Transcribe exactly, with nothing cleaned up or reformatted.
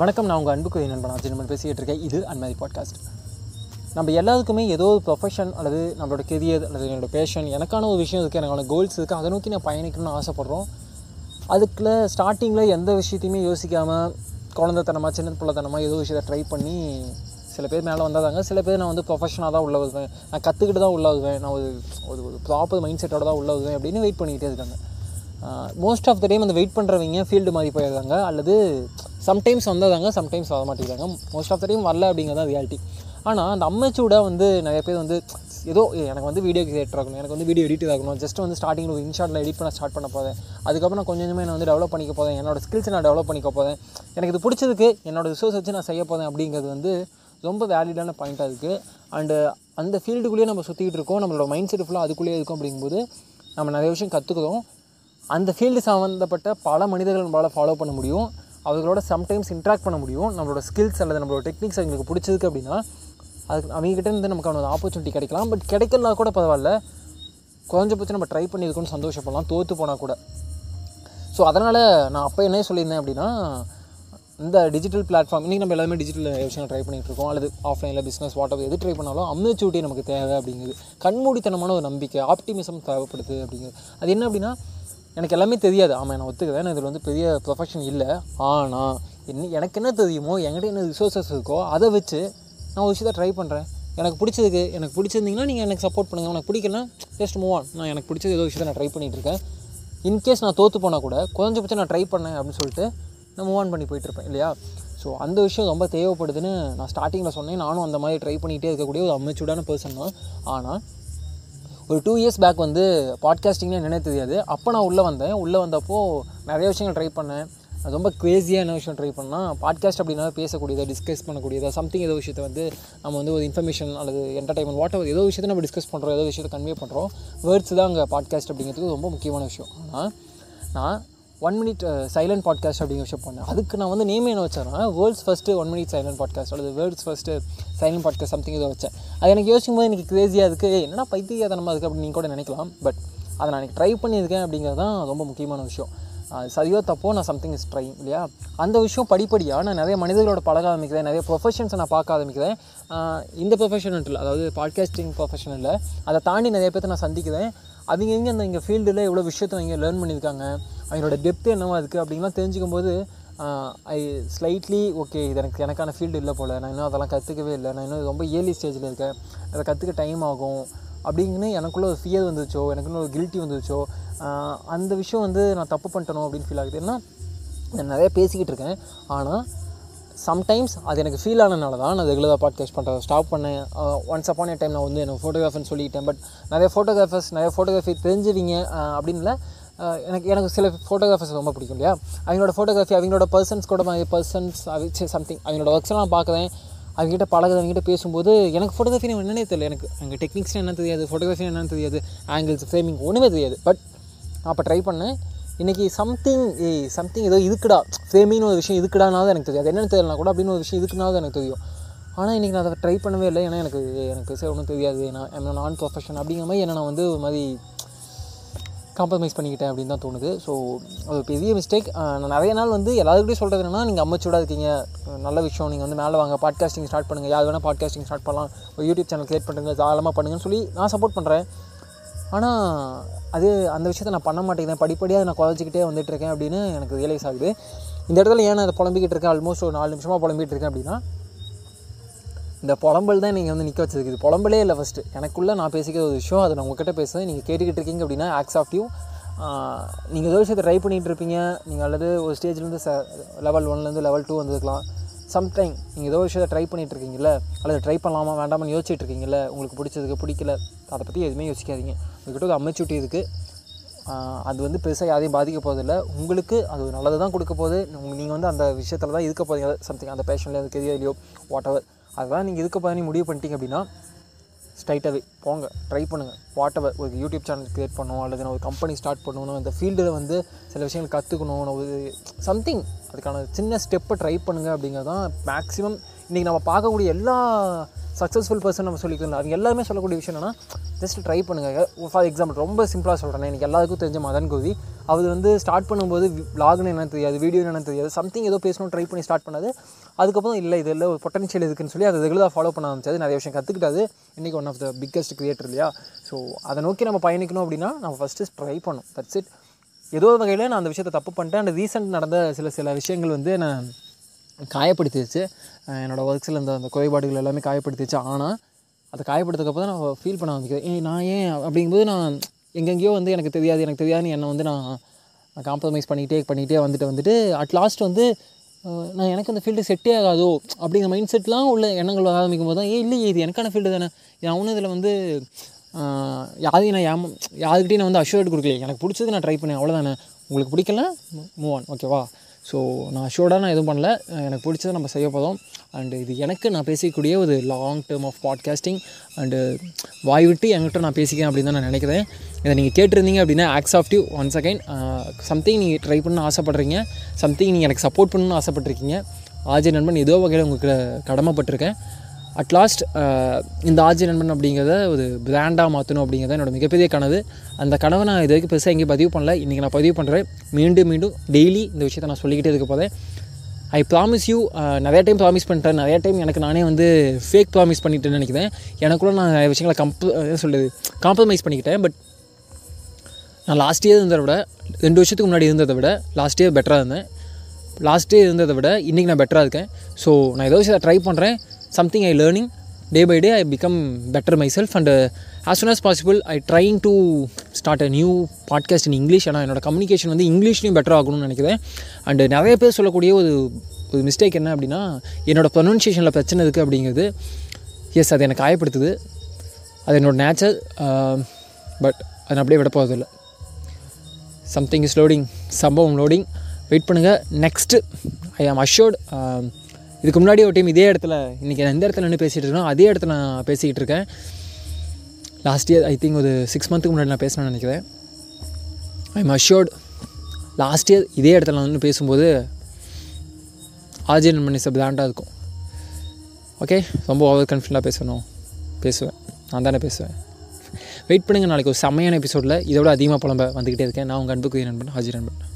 வணக்கம், நான் உங்கள் அன்புக்குரிய நண்பன் ஆர் ஜே நண்பன் பேசிக்கிட்டு இருக்கேன். இது அன்மேரிட் பாட்காஸ்ட். நம்ம எல்லாருக்குமே ஏதோ ஒரு ப்ரொஃபஷன் அல்லது நம்மளோட கெரியர் அல்லது என்னோடய பேஷன், எனக்கான ஒரு விஷயம் இருக்குது, எனக்கான கோல்ஸ் இருக்குது, அதை நோக்கி நான் பயணிக்கணும்னு ஆசைப்பட்றோம். அதுக்குள்ளே ஸ்டார்டிங்கில் எந்த விஷயத்தையுமே யோசிக்காமல் குழந்தைத்தனமாக சின்ன பிள்ளைத்தனமாக ஏதோ விஷயத்தை ட்ரை பண்ணி சில பேர் மேலே வந்தாதாங்க. சில பேர் நான் வந்து ப்ரொஃபஷனாக தான் உள்ள வருவேன், நான் கற்றுக்கிட்டு தான் உள்ள வருவேன், நான் ஒரு ஒரு ப்ராப்பர் மைண்ட் செட்டோட தான் உள்ள வருவேன் அப்படின்னு வெயிட் பண்ணிக்கிட்டே இருக்காங்க. மோஸ்ட் ஆஃப் த டைம் அந்த வெயிட் பண்ணுறவங்க ஃபீல்டு மாதிரி போயிடுறாங்க, அல்லது சம்டைம்ஸ் வந்ததாங்க, சம்டைம்ஸ் வர மாட்டேங்கிறாங்க, மோஸ்ட் ஆஃப் த டைம் வரல அப்படிங்கிறதான் ரியாலிட்டி. ஆனால் அந்த அம்மைச்சூடாக வந்து நிறைய பேர் வந்து ஏதோ எனக்கு வந்து வீடியோ கிரியேட்டர் ஆகணும், எனக்கு வந்து வீடியோ எடிட்டர் ஆகணும், ஜஸ்ட் வந்து ஸ்டார்டிங்கில் ஒரு இன்ஷாட்டில் எடிட் பண்ண ஸ்டார்ட் பண்ண போகிறேன், அதுக்கப்புறம் நான் கொஞ்சம் கொஞ்சமாக நான் வந்து டெவலப் பண்ணிக்க போகிறேன், என்னோடய ஸ்கில்ஸை நான் டெவலப் பண்ணிக்க போகிறேன், எனக்கு இது பிடிச்சதுக்கு என்னோடய ரிசோர்ஸ் வச்சு நான் செய்ய போகிறேன் அப்படிங்கிறது வந்து ரொம்ப வேலிடான பாயிண்ட்டாக இருக்குது. அண்டு அந்த ஃபீல்டுக்குள்ளேயே நம்ம சுற்றிக்கிட்டு இருக்கோம், நம்மளோட மைண்ட் செட் ஃபுல்லாக அதுக்குள்ளேயே இருக்கும். அப்படிங்கும்போது நம்ம நிறைய விஷயம் கற்றுக்கிறோம். அந்த ஃபீல்டு சம்மந்தப்பட்ட பல மனிதர்கள் நம்மளால் ஃபாலோ பண்ண முடியும், அவர்களோட சம்டைம்ஸ் இன்ட்ராக்ட் பண்ண முடியும். நம்மளோட ஸ்கில்ஸ் அல்லது நம்மளோட டெக்னிக்ஸ் அவங்களுக்கு பிடிச்சிருக்கு அப்படின்னா அதுக்கு அவங்ககிட்டேருந்து நமக்கான ஒரு ஆப்பர்ச்சுனிட்டி கிடைக்கலாம். பட் கிடைக்கலாம் கூட பரவாயில்ல, குறைஞ்சபட்சம் நம்ம ட்ரை பண்ணியிருக்கோன்னு சந்தோஷப்படலாம், தோற்று போனால் கூட. ஸோ அதனால் நான் அப்போ என்ன சொல்லியிருந்தேன் அப்படின்னா, இந்த டிஜிட்டல் பிளாட்ஃபார்ம் இன்றைக்கி நம்ம எல்லாருமே டிஜிட்டல் விஷயம் ட்ரை பண்ணிகிட்டு இருக்கோம், அல்லது ஆஃப்லைனில் பிஸ்னஸ் வாட்டர் எது ட்ரை பண்ணாலும் அம்யூச்சுட்டி நமக்கு தேவை அப்படிங்குது. கண்மூடித்தனமான ஒரு நம்பிக்கை, ஆப்டிமிசம் தேவைப்படுது அப்படிங்குது. அது என்ன அப்படின்னா, எனக்கு எல்லாமே தெரியாது, ஆமாம் நான் ஒத்துக்கிறேன், இதில் வந்து பெரிய ப்ரொஃபஷன் இல்லை, ஆனால் என்ன எனக்கு என்ன தெரியுமோ, என்கிட்ட என்ன ரிசோர்ஸஸ் இருக்கோ அதை வச்சு நான் ஒரு விஷயத்தை ட்ரை பண்ணுறேன். எனக்கு பிடிச்சதுக்கு எனக்கு பிடிச்சிருந்தீங்கன்னா நீங்கள் எனக்கு சப்போர்ட் பண்ணுங்கள், எனக்கு பிடிக்கலன்னா ஜஸ்ட் மூவ் ஆன். நான் எனக்கு பிடிச்சது ஏதோ விஷயத்தை நான் ட்ரை பண்ணிகிட்ருக்கேன், இன்கேஸ் நான் தோற்று போனால் கூட குறைஞ்சபட்சம் நான் ட்ரை பண்ணேன் அப்படின்னு சொல்லிட்டு நான் மூவ் ஆன் பண்ணி போயிட்டுருப்பேன் இல்லையா. ஸோ அந்த விஷயம் ரொம்ப தேவைப்படுதுன்னு நான் ஸ்டார்டிங்கில் சொன்னேன். நானும் அந்த மாதிரி ட்ரை பண்ணிகிட்டே இருக்கக்கூடிய ஒரு அமெச்சூர்டான பர்சன் தான். ஆனால் ஒரு டூ இயர்ஸ் பேக் வந்து பாட்காஸ்டிங்னு என்னென்னு தெரியாது. அப்போ நான் உள்ளே வந்தேன், உள்ளே வந்தப்போ நிறைய விஷயங்கள் ட்ரை பண்ணேன். அது ரொம்ப க்ரேஸியாக என்ன விஷயம் ட்ரை பண்ணால், பாட்காஸ்ட் அப்படின்னா பேசக்கூடியதை டிஸ்கஸ் பண்ணக்கூடியதை சம்திங் ஏதோ விஷயத்தை வந்து நம்ம வந்து ஒரு இன்ஃபர்மேஷன் அல்லது என்டர்டைன்மெண்ட் வாட்டர் ஏதோ விஷயத்தை நம்ம டிஸ்கஸ் பண்ணுறோம், ஏதோ விஷயத்தை கன்வே பண்ணுறோம், வேர்ட்ஸ் தான் அங்கே பாட்காஸ்ட் அப்படிங்கிறதுக்கு ரொம்ப முக்கியமான விஷயம். ஆனால் நான் ஒன் மினிட் சைலண்ட் பாட்காஸ்ட் அப்படிங்கிற விஷயம் பண்ணேன். அதுக்கு நான் வந்து நேம் என்ன வச்சேன்னா, world's first one minute silent podcast அல்லது world's first silent podcast something இதை வச்சேன். அது எனக்கு யோசிக்கும் போது எனக்கு க்ரேஸியாக இருக்குது, என்னன்னா பைத்தியக்காரத்தனமாக இருக்குது அப்படின்னு நீங்கள் கூட நினைக்கலாம். பட் அதை நான் எனக்கு ட்ரை பண்ணியிருக்கேன் அப்படிங்கிறது தான் ரொம்ப முக்கியமான விஷயம். சரியோ தப்போ நான் சம்திங் இஸ் ட்ரைங் இல்லையா. அந்த விஷயம் படிப்படியாக நான் நிறைய மனிதர்களோட பழக ஆரம்பிக்கிறேன், நிறைய ப்ரொஃபஷன்ஸை நான் பார்க்க ஆரம்பிக்கிறேன். இந்த ப்ரொஃபஷன் இல்லை, அதாவது பாட்காஸ்டிங் ப்ரொஃபஷன் இல்லை, அதை தாண்டி நிறைய பேர்த்தை நான் சந்திக்கிறேன். அவங்க எங்கே அந்த எங்கள் ஃபீல்டில் எவ்வளோ விஷயத்தை அவங்க லேர்ன் பண்ணியிருக்காங்க, அவங்களோட டெப்த்து என்னவா இருக்குது அப்படின்லாம் தெரிஞ்சுக்கும் போது ஐ ஸ்லைட்லி ஓகே, இது எனக்கு எனக்கான ஃபீல்டு இல்லை போல், நான் இன்னும் அதெல்லாம் கற்றுக்கவே இல்லை, நான் இன்னும் ரொம்ப ஏர்லி ஸ்டேஜில் இருக்கேன், அதை கற்றுக்க டைம் ஆகும் அப்படிங்குன்னு எனக்குள்ளே ஒரு ஃபியர் வந்துச்சோ, எனக்குன்னு ஒரு கில்ட்டி வந்துச்சோ, அந்த விஷயம் வந்து நான் தப்பு பண்ணிட்டணும் அப்படின்னு ஃபீல் ஆகுது. ஏன்னா நான் நிறையா பேசிக்கிட்டு இருக்கேன், ஆனால் சம்டைம்ஸ் அது எனக்கு ஃபீல் ஆனதுனால தான் நான் ரெகுலராக பாட்காஸ்ட் பண்ணுறேன் ஸ்டாப் பண்ணேன். ஒன்ஸ் அப்பான் ஏ டைம் நான் வந்து எனக்கு ஃபோட்டோகிராஃபர்னு சொல்லிக்கிட்டேன். பட் நிறைய ஃபோட்டோகிராஃபர்ஸ் நிறைய ஃபோட்டோகிராஃபி தெரிஞ்சுவீங்க அப்படின்ல, எனக்கு எனக்கு சில ஃபோட்டோகிராஃபர்ஸ் ரொம்ப பிடிக்கும் இல்லையா. அவங்களோட ஃபோட்டோகிராஃபி அவங்களோட பர்சன்ஸ் கூட நிறைய பர்சன்ஸ் அது சம்திங் அவங்களோட ஒர்க்ஸ் எல்லாம் பார்க்குறேன், அவங்ககிட்ட பழகுது, அவங்ககிட்ட பேசும்போது எனக்கு ஃபோட்டோகிராஃபி என்னென்னே தெரியல, எனக்கு எங்கள் டெக்னிக்ஸ் என்ன தெரியாது, ஃபோட்டோகிராஃபி என்னென்னு தெரியாது, ஆங்கிள்ஸ் ஃப்ரேமிங் ஒன்றுமே தெரியாது. பட் அப்போ ட்ரை பண்ணேன். இன்றைக்கி சம்திங் ஏ சம்திங் ஏதோ இதுக்குடா, ஃப்ரேமிங்னு ஒரு விஷயம் இதுக்குடானாவது எனக்கு தெரியாது, என்னென்னு தெரியலனா கூட அப்படின்னு ஒரு விஷயம் இதுக்குனாவது எனக்கு தெரியும். ஆனால் இன்றைக்கி நான் அதை ட்ரை பண்ணவே இல்லை, ஏன்னா எனக்கு எனக்கு சரி ஒன்றும் தெரியாது, நான் என்னோட நான் ப்ரொஃபஷன் அப்படிங்கிற மாதிரி என்ன நான் வந்து ஒரு மாதிரி காம்ப்ரமைஸ் பண்ணிக்கிட்டேன் அப்படின்னு தான் தோணுது. ஸோ அது பெரிய மிஸ்டேக். நான் நிறைய நாள் வந்து எல்லாருக்கிட்டையும் சொல்கிறது என்னென்னா, நீங்கள் அம்மைச்சூடாக இருக்கீங்க, நல்ல விஷயம், நீங்கள் வந்து மேலே வாங்க, பாட்காஸ்டிங் ஸ்டார்ட் பண்ணுங்கள், யார் வேணால் பாட்காஸ்டிங் ஸ்டார்ட் பண்ணலாம், ஒரு யூடியூப் சேனல் க்ரியேட் பண்ணுங்கள், தாராளமாக பண்ணுங்கன்னு சொல்லி நான் சப்போர்ட் பண்ணுறேன். ஆனால் அது அந்த விஷயத்தை நான் பண்ண மாட்டேங்கிறேன், படிப்படியாக நான் குறைஞ்சிக்கிட்டே வந்துட்டு இருக்கேன் அப்படின்னு எனக்கு ரியலைஸ் ஆகுது. இந்த இடத்துல ஏன் அதை புலம்பிக்கிட்டு இருக்கேன், ஆல்மோஸ்ட் ஒரு நாலு நிமிஷமாக புலம்பிகிட்டு இருக்கேன் அப்படின்னா, இந்த புலம்பல் தான் நீங்கள் வந்து நிற்க வச்சிருக்கு. புலம்பலே இல்லை, ஃபஸ்ட்டு எனக்குள்ளே நான் பேசிக்கிற ஒரு விஷயம், அதை நான் உங்கள்கிட்ட பேசுகிறேன், நீங்கள் கேட்டுக்கிட்டு இருக்கீங்க அப்படின்னா ஆக்ஸ் ஆஃப் யூ. நீங்கள் ஏதோ விஷயத்தை ட்ரை பண்ணிகிட்டு இருப்பீங்க, நீங்கள் அல்லது ஒரு ஸ்டேஜ்லேருந்து ச லெவல் ஒன்லேருந்து லெவல் டூ வந்துருக்கலாம். சம்டைம் நீங்கள் ஏதோ விஷயத்தை ட்ரை பண்ணிகிட்டு இருக்கீங்கள, அல்லது ட்ரை பண்ணலாமா வேண்டாமான்னு யோசிச்சுட்டு இருக்கீங்கள, உங்களுக்கு பிடிச்சதுக்கு பிடிக்கல, அதை பற்றி எதுவுமே யோசிக்காதீங்க. உங்கள்கிட்ட ஒரு அம்மைச்சூட்டி இருக்குது, அது வந்து பெருசாக யாரையும் பாதிக்க போகிறதில்ல, உங்களுக்கு அது நல்லது தான் கொடுக்க போகுது. நீங்கள் வந்து அந்த விஷயத்தில் தான் இருக்க போகிறீங்க, சம்திங் அந்த பேஷன்லேயோ அது கெரியர்லையோ வாட் எவர், அதெல்லாம் நீங்கள் இதுக்கு பண்ணி முடிவு பண்ணிட்டீங்க அப்படின்னா ஸ்ட்ரைட்டாகவே போங்க, ட்ரை பண்ணுங்கள். வாட் எவர், ஒரு யூடியூப் சேனல் க்ரியேட் பண்ணணும், அல்லது நான் ஒரு கம்பெனி ஸ்டார்ட் பண்ணணும், இந்த ஃபீல்டில் வந்து சில விஷயங்கள் கற்றுக்கணும், ஒரு சம்திங் அதுக்கான சின்ன ஸ்டெப்பை ட்ரை பண்ணுங்கள் அப்படிங்கிறதான் மேக்ஸிமம் இன்றைக்கி நம்ம பார்க்கக்கூடிய எல்லா சக்ஸஸ்ஃபுல் பர்சன் நம்ம சொல்லிக்கிறோம். அது எல்லாருமே சொல்லக்கூடிய விஷயம் என்னென்னா, ஜஸ்ட் ட்ரை பண்ணுங்க. ஃபார் எக்ஸாம்பிள் ரொம்ப சிம்பிளாக சொல்கிறேன், எனக்கு எல்லாருக்கும் தெரிஞ்ச மதன் கோவி, அது வந்து ஸ்டார்ட் பண்ணும்போது வ்ளாக்னு என்ன தெரியாது, வீடியோன்னு என்ன தெரியாது, சம்திங் ஏதோ பேசணும் ட்ரை பண்ணி ஸ்டார்ட் பண்ணாது. அதுக்கப்புறம் இல்லை இதில் ஒரு பொட்டன்ஷியல் இருக்குதுன்னு சொல்லி அதை ரெகுலராக ஃபாலோ பண்ண ஆரம்பிச்சது, நிறைய விஷயம் கற்றுக்கிட்டாது. இன்றைக்கி one of the biggest creator இல்லையா. ஸோ அதை நோக்கி நம்ம பயணிக்கணும் அப்படின்னா நம்ம ஃபஸ்ட்டு ட்ரை பண்ணணும். That's it. ஏதோ ஒரு வகையில் நான் அந்த விஷயத்தை தப்பு பண்ணிட்டேன். அந்த ரீசெண்ட் நடந்த சில சில விஷயங்கள் வந்து என்னை காயப்படுத்திடுச்சு, என்னோடய ஒர்க்ஸில் அந்த அந்த குறைபாடுகள் எல்லாமே காயப்படுத்திடுச்சு. ஆனால் அதை காயப்படுத்துக்கப்போ தான் நான் ஃபீல் பண்ண ஆரம்பிக்கிறேன், ஏன் நான் ஏன் அப்படிங்கும்போது நான் எங்கெங்கேயோ வந்து எனக்கு தெரியாது எனக்கு தெரியாதுன்னு என்னை வந்து நான் காம்ப்ரமைஸ் பண்ணிக்கிட்டே பண்ணிகிட்டே வந்துட்டு வந்துட்டு அட் லாஸ்ட் வந்து நான் எனக்கு அந்த ஃபீல்டு செட்டே ஆகாதோ அப்படிங்கிற மைண்ட் செட்லாம் உள்ள எண்ணங்கள் ஆரம்பிக்கும் போது தான், ஏன் இல்லை இது எனக்கான ஃபீல்டு தானே, நான் ஒன்றும் இதில் வந்து யாரையும் நான் ஏமா யாருக்கிட்டையும் நான் வந்து அஷ்யூர்ட் கொடுக்கல, எனக்கு பிடிச்சது நான் ட்ரை பண்ணேன் அவ்வளோதானே. உங்களுக்கு பிடிக்கல மூவ் ஆன், ஓகேவா. ஸோ நான் ஷோடாக நான் எதுவும் பண்ணல, எனக்கு பிடிச்சதை நம்ம செய்ய போதும். அண்டு இது எனக்கு நான் பேசிக்கூடிய ஒரு long term of podcasting and வாய் விட்டு என்கிட்ட நான் பேசிக்கிறேன் அப்படின்னு தான் நான் நினைக்கிறேன். இதை நீங்கள் கேட்டிருந்தீங்க அப்படின்னா asks of you once again, something நீங்கள் ட்ரை பண்ண ஆசைப்பட்றீங்க, சம்திங் நீங்கள் எனக்கு சப்போர்ட் பண்ணணும்னு ஆசைப்பட்டிருக்கீங்க. ஆர்ஜே நண்பன் ஏதோ வகையில் உங்களுக்கு கடமைப்பட்டிருக்கேன். அட்லாஸ்ட் இந்த ஆர்ஜே நண்பன் அப்படிங்கிறத ஒரு பிராண்டாக மாற்றணும் அப்படிங்கிறத என்னோடய மிகப்பெரிய கனவு. அந்த கனவை நான் இது வரைக்கும் பெருசாக எங்கேயும் பதிவு பண்ணல, இன்றைக்கி நான் பதிவு பண்ணுறேன். மீண்டும் மீண்டும் டெய்லி இந்த விஷயத்தை நான் சொல்லிக்கிட்டே இருக்க போகிறேன். I promise you. நிறைய டைம் ப்ராமிஸ் பண்ணிட்டேன், நிறைய டைம் எனக்கு நானே வந்து ஃபேக் ப்ராமிஸ் பண்ணிட்டேன்னு நினைக்கிறேன். எனக்குள்ளே நான் விஷயங்களை கம்ப் சொல்லுது காம்ப்ரமைஸ் பண்ணிக்கிட்டேன். பட் நான் லாஸ்ட் இயர் இருந்ததை விட ரெண்டு வருஷத்துக்கு முன்னாடி இருந்ததை விட லாஸ்ட் இயர் பெட்டராக இருந்தேன். லாஸ்ட் இயர் இருந்ததை விட இன்றைக்கி நான் பெட்டராக இருக்கேன். ஸோ நான் ஏதோ விஷயத்தை ட்ரை பண்ணுறேன். Something I learning day by day, I become better myself, and uh, as soon as possible I trying to start a new podcast in English. ana enoda communication vandu English la better aagunu nenikiren. And nariya per sollakodiya oru oru mistake enna appadina enoda pronunciation la prachana irukku abingiradhu. Yes, adu enak aayapaduthudhu, adu enoda nature, uh, but adu apdiye vida poradilla. Something is loading, sambhavam loading, wait panunga. Next I am assured, um, இதுக்கு முன்னாடி ஒரு time இதே இடத்துல இன்றைக்கி நான் எந்த இடத்துல நின்று பேசிகிட்டு இருக்கேனோ அதே இடத்துல நான் பேசிக்கிட்டு இருக்கேன். லாஸ்ட் இயர் ஐ திங்க் ஒரு சிக்ஸ் மந்த்துக்கு முன்னாடி நான் பேசணும்னு நினைக்கிறேன். I am assured last year இதே இடத்துல நான் நின்று பேசும்போது ஆர்ஜே நண்பன் இஸ் பிராண்டாக இருக்கும். ஓகே, ரொம்ப ஓவர் கான்ஃபிடென்ட்டாக பேசணும் பேசுவேன் நான் தானே பேசுவேன். வெயிட் பண்ணுங்கள், நாளைக்கு ஒரு செம்மையான எபிசோடில் இதோட அதிகமாக புலம்ப வந்துக்கிட்டே இருக்கேன். நான் உங்கள் அன்புக்குரிய நண்பன் ஆர்ஜே நண்பன்.